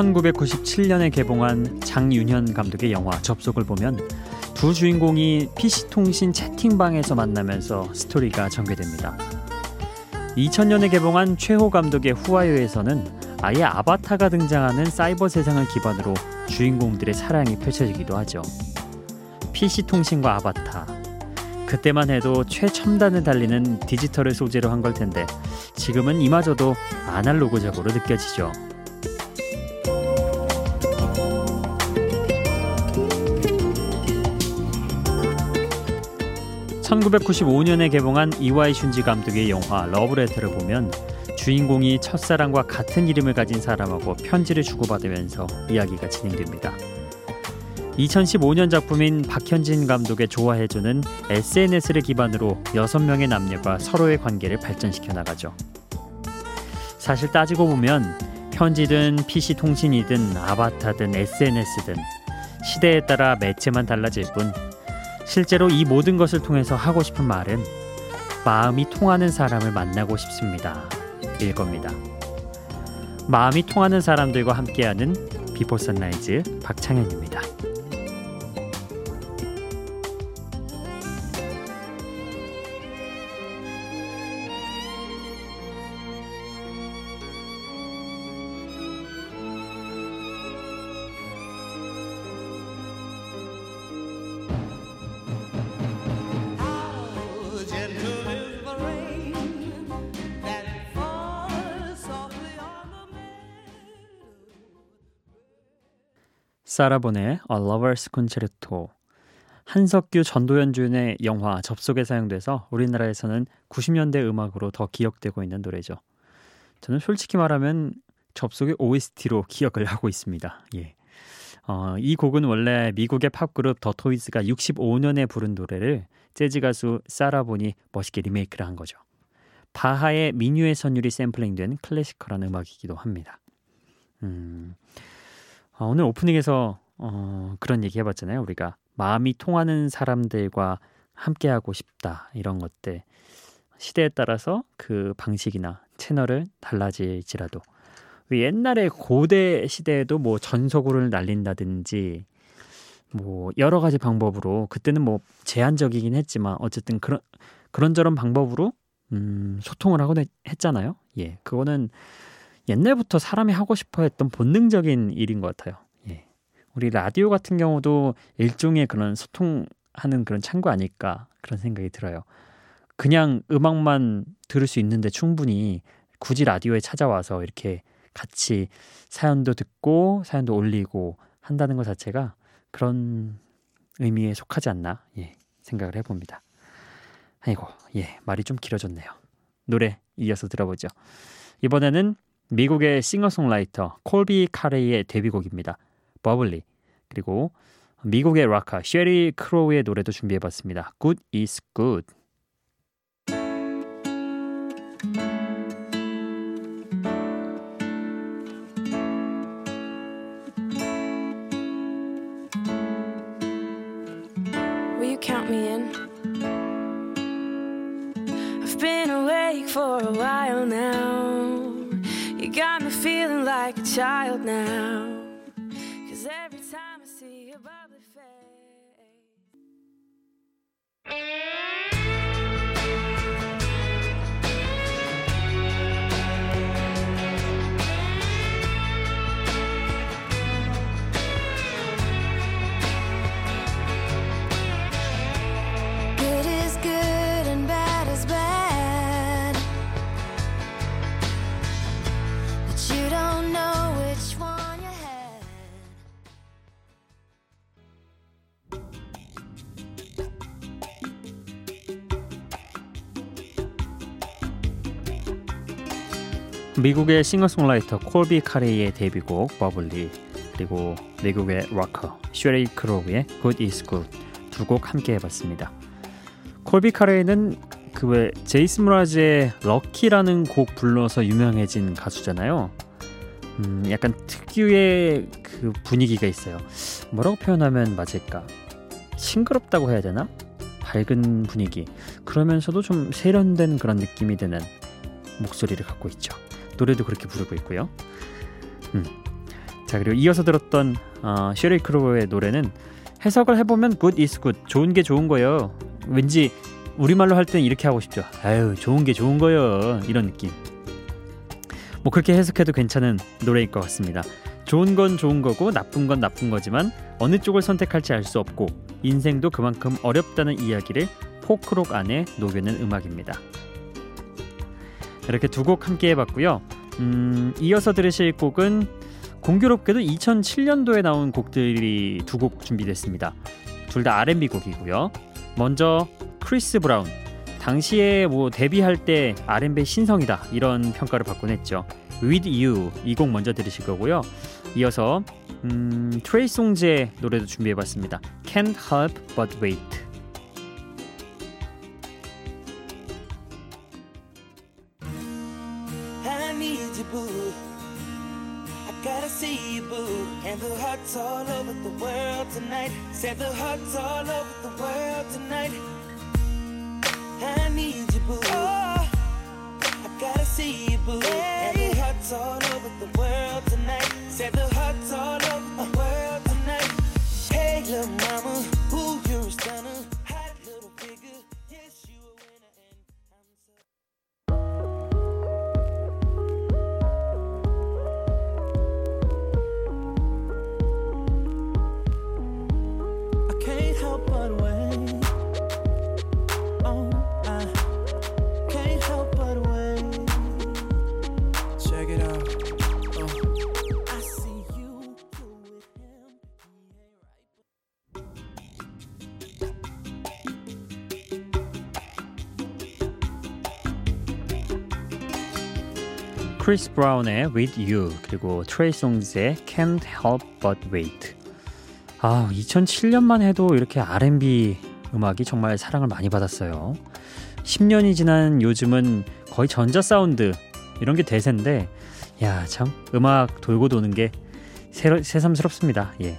1997년에 개봉한 장윤현 감독의 영화 접속을 보면 두 주인공이 PC통신 채팅방에서 만나면서 스토리가 전개됩니다. 2000년에 개봉한 최호 감독의 후아유에서는 아예 아바타가 등장하는 사이버 세상을 기반으로 주인공들의 사랑이 펼쳐지기도 하죠. PC통신과 아바타, 그때만 해도 최첨단을 달리는 디지털을 소재로 한 걸 텐데 지금은 이마저도 아날로그적으로 느껴지죠. 1995년에 개봉한 이와이 슌지 감독의 영화 러브레터를 보면 주인공이 첫사랑과 같은 이름을 가진 사람하고 편지를 주고받으면서 이야기가 진행됩니다. 2015년 작품인 박현진 감독의 좋아해주는 SNS를 기반으로 6명의 남녀가 서로의 관계를 발전시켜 나가죠. 사실 따지고 보면 편지든 PC통신이든 아바타든 SNS든 시대에 따라 매체만 달라질 뿐 실제로 이 모든 것을 통해서 하고 싶은 말은 마음이 통하는 사람을 만나고 싶습니다. 일 겁니다. 마음이 통하는 사람들과 함께하는 비포 선라이즈 박창현입니다. 사라본의 A Lover's Concerto, 한석규, 전도연 주연의 영화 접속에 사용돼서 우리나라에서는 90년대 음악으로 더 기억되고 있는 노래죠. 저는 솔직히 말하면 접속의 OST로 기억을 하고 있습니다. 예. 이 곡은 원래 미국의 팝그룹 더 토이즈가 65년에 부른 노래를 재즈 가수 사라본이 멋있게 리메이크를 한 거죠. 바하의 민요의 선율이 샘플링된 클래시컬한 음악이기도 합니다. 오늘 오프닝에서 그런 얘기 해봤잖아요. 우리가 마음이 통하는 사람들과 함께하고 싶다, 이런 것들. 시대에 따라서 그 방식이나 채널을 달라질지라도. 옛날에 고대 시대에도 뭐 전서구를 날린다든지 뭐 여러 가지 방법으로, 그때는 뭐 제한적이긴 했지만 어쨌든 그런저런 방법으로 소통을 하곤 했잖아요. 예, 그거는 옛날부터 사람이 하고 싶어 했던 본능적인 일인 것 같아요. 예. 우리 라디오 같은 경우도 일종의 그런 소통하는 그런 창구 아닐까, 그런 생각이 들어요. 그냥 음악만 들을 수 있는데 충분히 굳이 라디오에 찾아와서 이렇게 같이 사연도 듣고 사연도 올리고 한다는 것 자체가 그런 의미에 속하지 않나, 예, 생각을 해봅니다. 아이고, 예, 말이 좀 길어졌네요. 노래 이어서 들어보죠. 이번에는 미국의 싱어송라이터 콜비 카레이의 데뷔곡입니다. 버블리. 그리고 미국의 락커 셰리 크로우의 노래도 준비해봤습니다. Good is good. Will you count me in? I've been awake for a while now. Got me feeling like a child now. Cause every time I see a bubbly face. Good is good and bad is bad. 미국의 싱어송라이터 콜비 카레이의 데뷔곡 버블리, 그리고 미국의 락커 셰리 크로우의 Good is Good, 두 곡 함께 해봤습니다. 콜비 카레이는 그 외 제이슨 무라즈의 럭키라는 곡 불러서 유명해진 가수잖아요. 약간 특유의 그 분위기가 있어요. 뭐라고 표현하면 맞을까? 싱그럽다고 해야 되나? 밝은 분위기, 그러면서도 좀 세련된 그런 느낌이 드는 목소리를 갖고 있죠. 노래도 그렇게 부르고 있고요. 자, 그리고 이어서 들었던 셰리 크로우의 노래는 해석을 해보면 good is good, 좋은 게 좋은 거예요. 왠지 우리말로 할 땐 이렇게 하고 싶죠. 아유, 좋은 게 좋은 거예요. 이런 느낌. 뭐 그렇게 해석해도 괜찮은 노래일 것 같습니다. 좋은 건 좋은 거고 나쁜 건 나쁜 거지만 어느 쪽을 선택할지 알 수 없고 인생도 그만큼 어렵다는 이야기를 포크록 안에 녹여낸 음악입니다. 이렇게 두 곡 함께 해봤고요. 이어서 들으실 곡은 공교롭게도 2007년도에 나온 곡들이 두 곡 준비됐습니다. 둘 다 R&B 곡이고요. 먼저 크리스 브라운, 당시에 뭐 데뷔할 때 R&B 신성이다 이런 평가를 받곤 했죠. With You, 이 곡 먼저 들으실 거고요. 이어서 트레이송즈의 노래도 준비해봤습니다. Can't Help But Wait. 크리스 브라운의 With You, 그리고 트레이송즈의 Can't Help But Wait. 아, 2007년만 해도 이렇게 R&B 음악이 정말 사랑을 많이 받았어요. 10년이 지난 요즘은 거의 전자사운드 이런 게 대세인데, 야, 참 음악 돌고 도는 게 새삼스럽습니다. 예.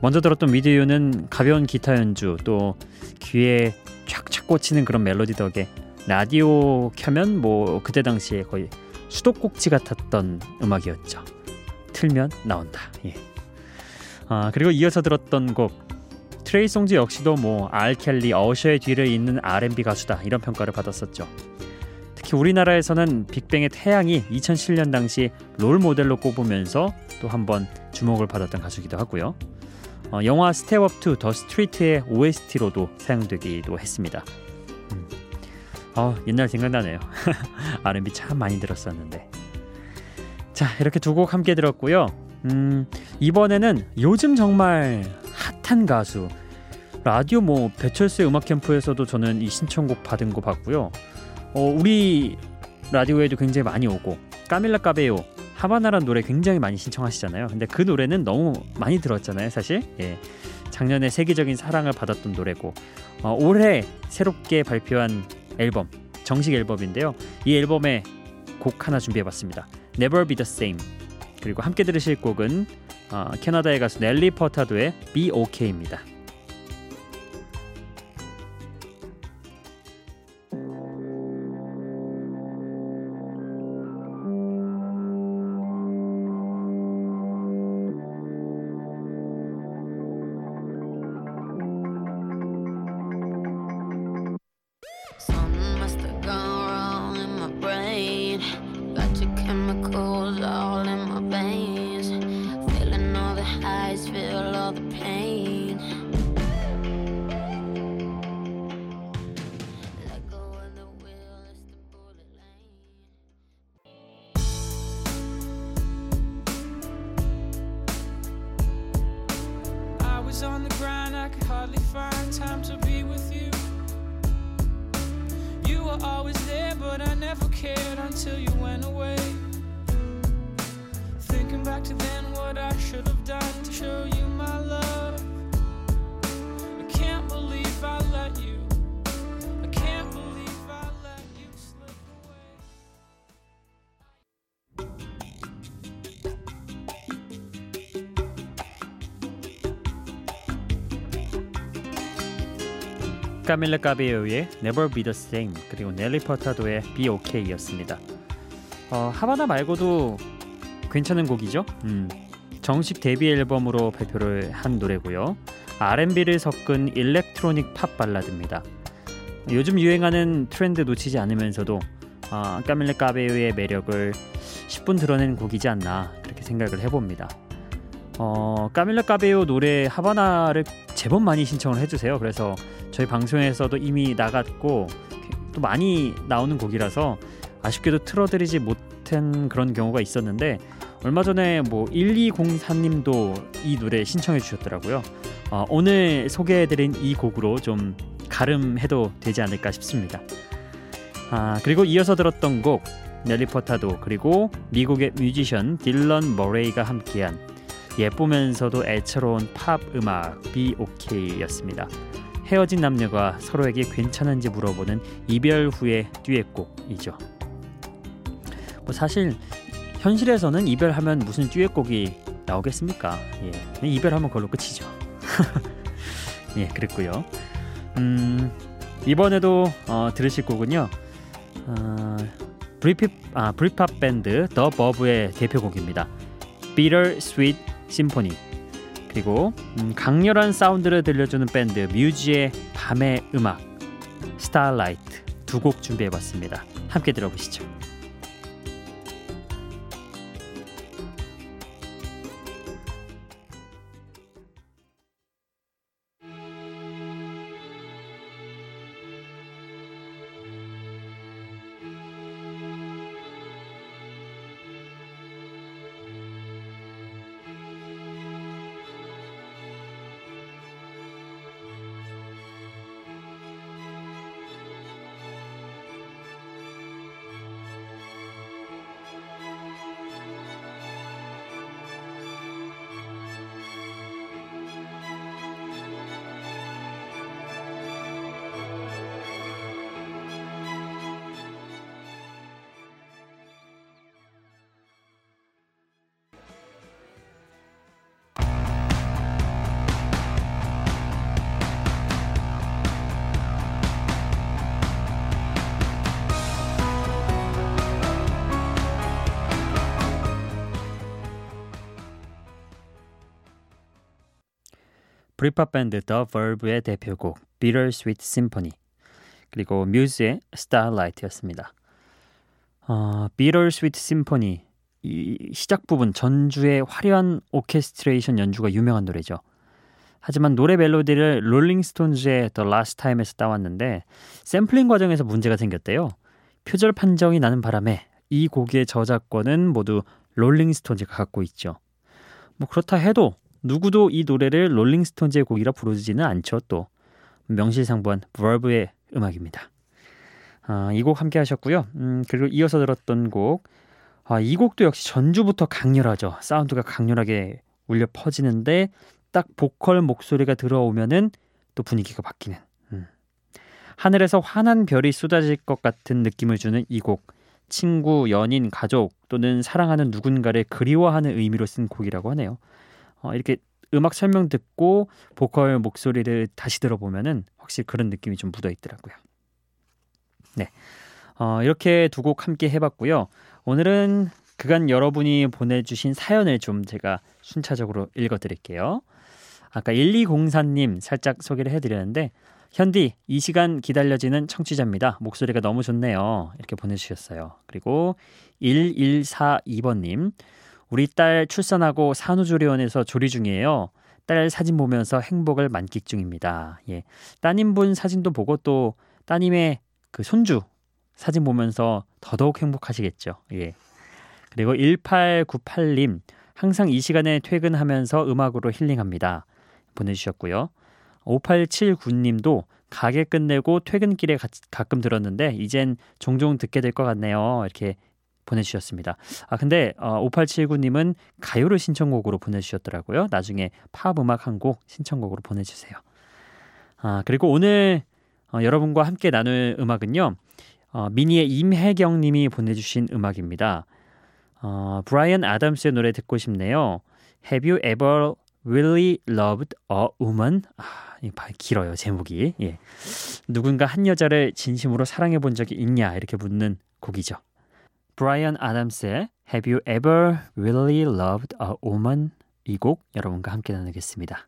먼저 들었던 With You는 가벼운 기타 연주, 또 귀에 촥촥 꽂히는 그런 멜로디 덕에 라디오 켜면 뭐 그때 당시에 거의 수도꼭지 같았던 음악이었죠. 틀면 나온다. 예. 그리고 이어서 들었던 곡, 트레이송즈 역시도 뭐 알켈리, 어셔의 뒤를 잇는 R&B 가수다 이런 평가를 받았었죠. 특히 우리나라에서는 빅뱅의 태양이 2007년 당시 롤모델로 꼽으면서 또 한번 주목을 받았던 가수기도 하고요. 영화 스텝 업 투 더 스트리트의 OST로도 사용되기도 했습니다. 옛날 생각나네요. R&B 참 많이 들었었는데. 자, 이렇게 두 곡 함께 들었고요. 이번에는 요즘 정말 핫한 가수, 라디오 뭐 배철수의 음악 캠프에서도 저는 이 신청곡 받은 거 봤고요. 우리 라디오에도 굉장히 많이 오고, 카밀라 카베요, 하바나라는 노래 굉장히 많이 신청하시잖아요. 근데 그 노래는 너무 많이 들었잖아요, 사실. 예. 작년에 세계적인 사랑을 받았던 노래고, 올해 새롭게 발표한 앨범, 정식 앨범인데요. 이 앨범에 곡 하나 준비해봤습니다. Never Be the Same. 그리고 함께 들으실 곡은 캐나다의 가수 넬리 퍼타드의 Be OK입니다. On the grind, I could hardly find time to be with you. You were always there, but I never cared until you went away. Thinking back to then, what I should have done to show you my love. I can't believe I let you. I can't believe I let you slip away. 카밀라 카베요의 Never Be The Same, 그리고 넬리 퍼타도의 Be OK였습니다. 하바나 말고도 괜찮은 곡이죠? 정식 데뷔 앨범으로 발표를 한 노래고요. R&B를 섞은 일렉트로닉 팝 발라드입니다. 요즘 유행하는 트렌드 놓치지 않으면서도 카밀라 카베요의 매력을 10분 드러낸 곡이지 않나 그렇게 생각을 해봅니다. 카밀라 카베요 노래 하바나를 제법 많이 신청을 해주세요. 그래서 저희 방송에서도 이미 나갔고 또 많이 나오는 곡이라서 아쉽게도 틀어드리지 못한 그런 경우가 있었는데 얼마 전에 뭐 1204님도 이 노래 신청해 주셨더라고요. 오늘 소개해드린 이 곡으로 좀 가름해도 되지 않을까 싶습니다. 그리고 이어서 들었던 곡 넬리 퍼타드 그리고 미국의 뮤지션 딜런 머레이가 함께한 예쁘면서도 애처로운 팝 음악 Be OK 였습니다. 헤어진 남녀가 서로에게 괜찮은지 물어보는 이별 후의 듀엣곡이죠. 뭐 사실 현실에서는 이별하면 무슨 듀엣곡이 나오겠습니까? 예, 이별하면 그걸로 끝이죠. 예, 그랬고요. 이번에도 들으실 곡은요. 브리팝 밴드 더 버브의 대표곡입니다. Bitter Sweet Symphony. 그리고 강렬한 사운드를 들려주는 밴드 뮤즈의 밤의 음악 스타라이트 두 곡 준비해봤습니다. 함께 들어보시죠. 브리팝 밴드 더 버브의 대표곡 Bitter Sweet Symphony 그리고 뮤즈의 Starlight였습니다. Bitter Sweet Symphony 이 시작 부분 전주의 화려한 오케스트레이션 연주가 유명한 노래죠. 하지만 노래 멜로디를 롤링스톤즈의 The Last Time에서 따왔는데 샘플링 과정에서 문제가 생겼대요. 표절 판정이 나는 바람에 이 곡의 저작권은 모두 롤링스톤즈가 갖고 있죠. 뭐 그렇다 해도 누구도 이 노래를 롤링스톤즈의 곡이라 부르지는 않죠. 또 명실상부한 버블의 음악입니다. 이 곡 함께 하셨고요. 그리고 이어서 들었던 곡 이 곡도 역시 전주부터 강렬하죠. 사운드가 강렬하게 울려 퍼지는데 딱 보컬 목소리가 들어오면은 또 분위기가 바뀌는 하늘에서 환한 별이 쏟아질 것 같은 느낌을 주는 이 곡 친구, 연인, 가족 또는 사랑하는 누군가를 그리워하는 의미로 쓴 곡이라고 하네요. 이렇게 음악 설명 듣고 보컬 목소리를 다시 들어보면은 확실히 그런 느낌이 좀 묻어있더라고요. 네, 이렇게 두 곡 함께 해봤고요. 오늘은 그간 여러분이 보내주신 사연을 좀 제가 순차적으로 읽어드릴게요. 아까 1204님 살짝 소개를 해드렸는데 현디, 이 시간 기다려지는 청취자입니다. 목소리가 너무 좋네요. 이렇게 보내주셨어요. 그리고 1142번님 우리 딸 출산하고 산후조리원에서 조리 중이에요. 딸 사진 보면서 행복을 만끽 중입니다. 예, 따님분 사진도 보고 또 따님의 그 손주 사진 보면서 더더욱 행복하시겠죠. 예. 그리고 1898님 항상 이 시간에 퇴근하면서 음악으로 힐링합니다. 보내주셨고요. 5879님도 가게 끝내고 퇴근길에 가끔 들었는데 이젠 종종 듣게 될 것 같네요. 이렇게 보내주셨습니다. 근데 5879님은 가요를 신청곡으로 보내주셨더라고요. 나중에 팝음악 한 곡 신청곡으로 보내주세요. 그리고 오늘 여러분과 함께 나눌 음악은요. 미니의 임혜경님이 보내주신 음악입니다. 브라이언 아담스의 노래 듣고 싶네요. Have you ever really loved a woman? 길어요. 제목이. 예. 누군가 한 여자를 진심으로 사랑해 본 적이 있냐 이렇게 묻는 곡이죠. 브라이언 아담스의 Have You Ever Really Loved a Woman? 이 곡 여러분과 함께 나누겠습니다.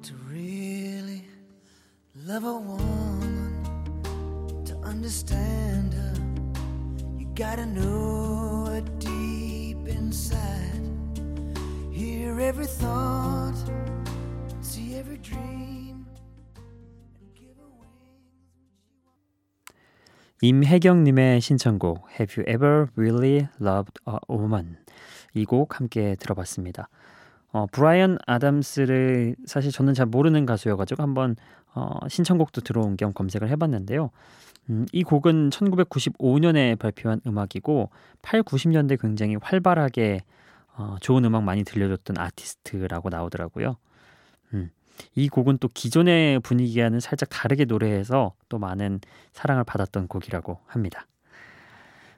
To really love a woman, to understand her, you gotta know her deep inside. Hear every thought, see every dream, and give a wings. 임혜경님의 신청곡 Have You Ever Really Loved a Woman? 이 곡 함께 들어봤습니다. 브라이언 아담스를 사실 저는 잘 모르는 가수여가지고 한번 신청곡도 들어온 겸 검색을 해봤는데요. 이 곡은 1995년에 발표한 음악이고 8, 90년대 굉장히 활발하게 좋은 음악 많이 들려줬던 아티스트라고 나오더라고요. 이 곡은 또 기존의 분위기와는 살짝 다르게 노래해서 또 많은 사랑을 받았던 곡이라고 합니다.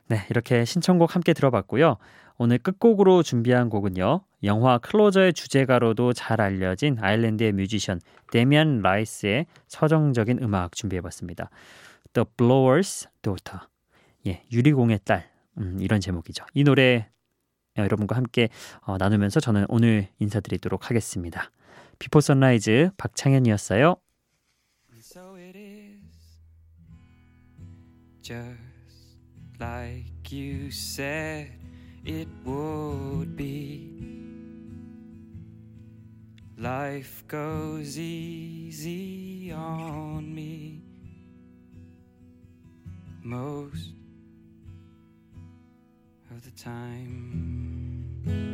네, 이렇게 신청곡 함께 들어봤고요. 오늘 끝곡으로 준비한 곡은요, 영화 클로저의 주제가로도 잘 알려진 아일랜드의 뮤지션 데미안 라이스의 서정적인 음악 준비해봤습니다. The Blower's Daughter, 예, 유리공의 딸, 이런 제목이죠. 이 노래 여러분과 함께 나누면서 저는 오늘 인사드리도록 하겠습니다. 비포 선라이즈 박창현이었어요. So it is just like you said it would be. Life goes easy on me. Most of the time.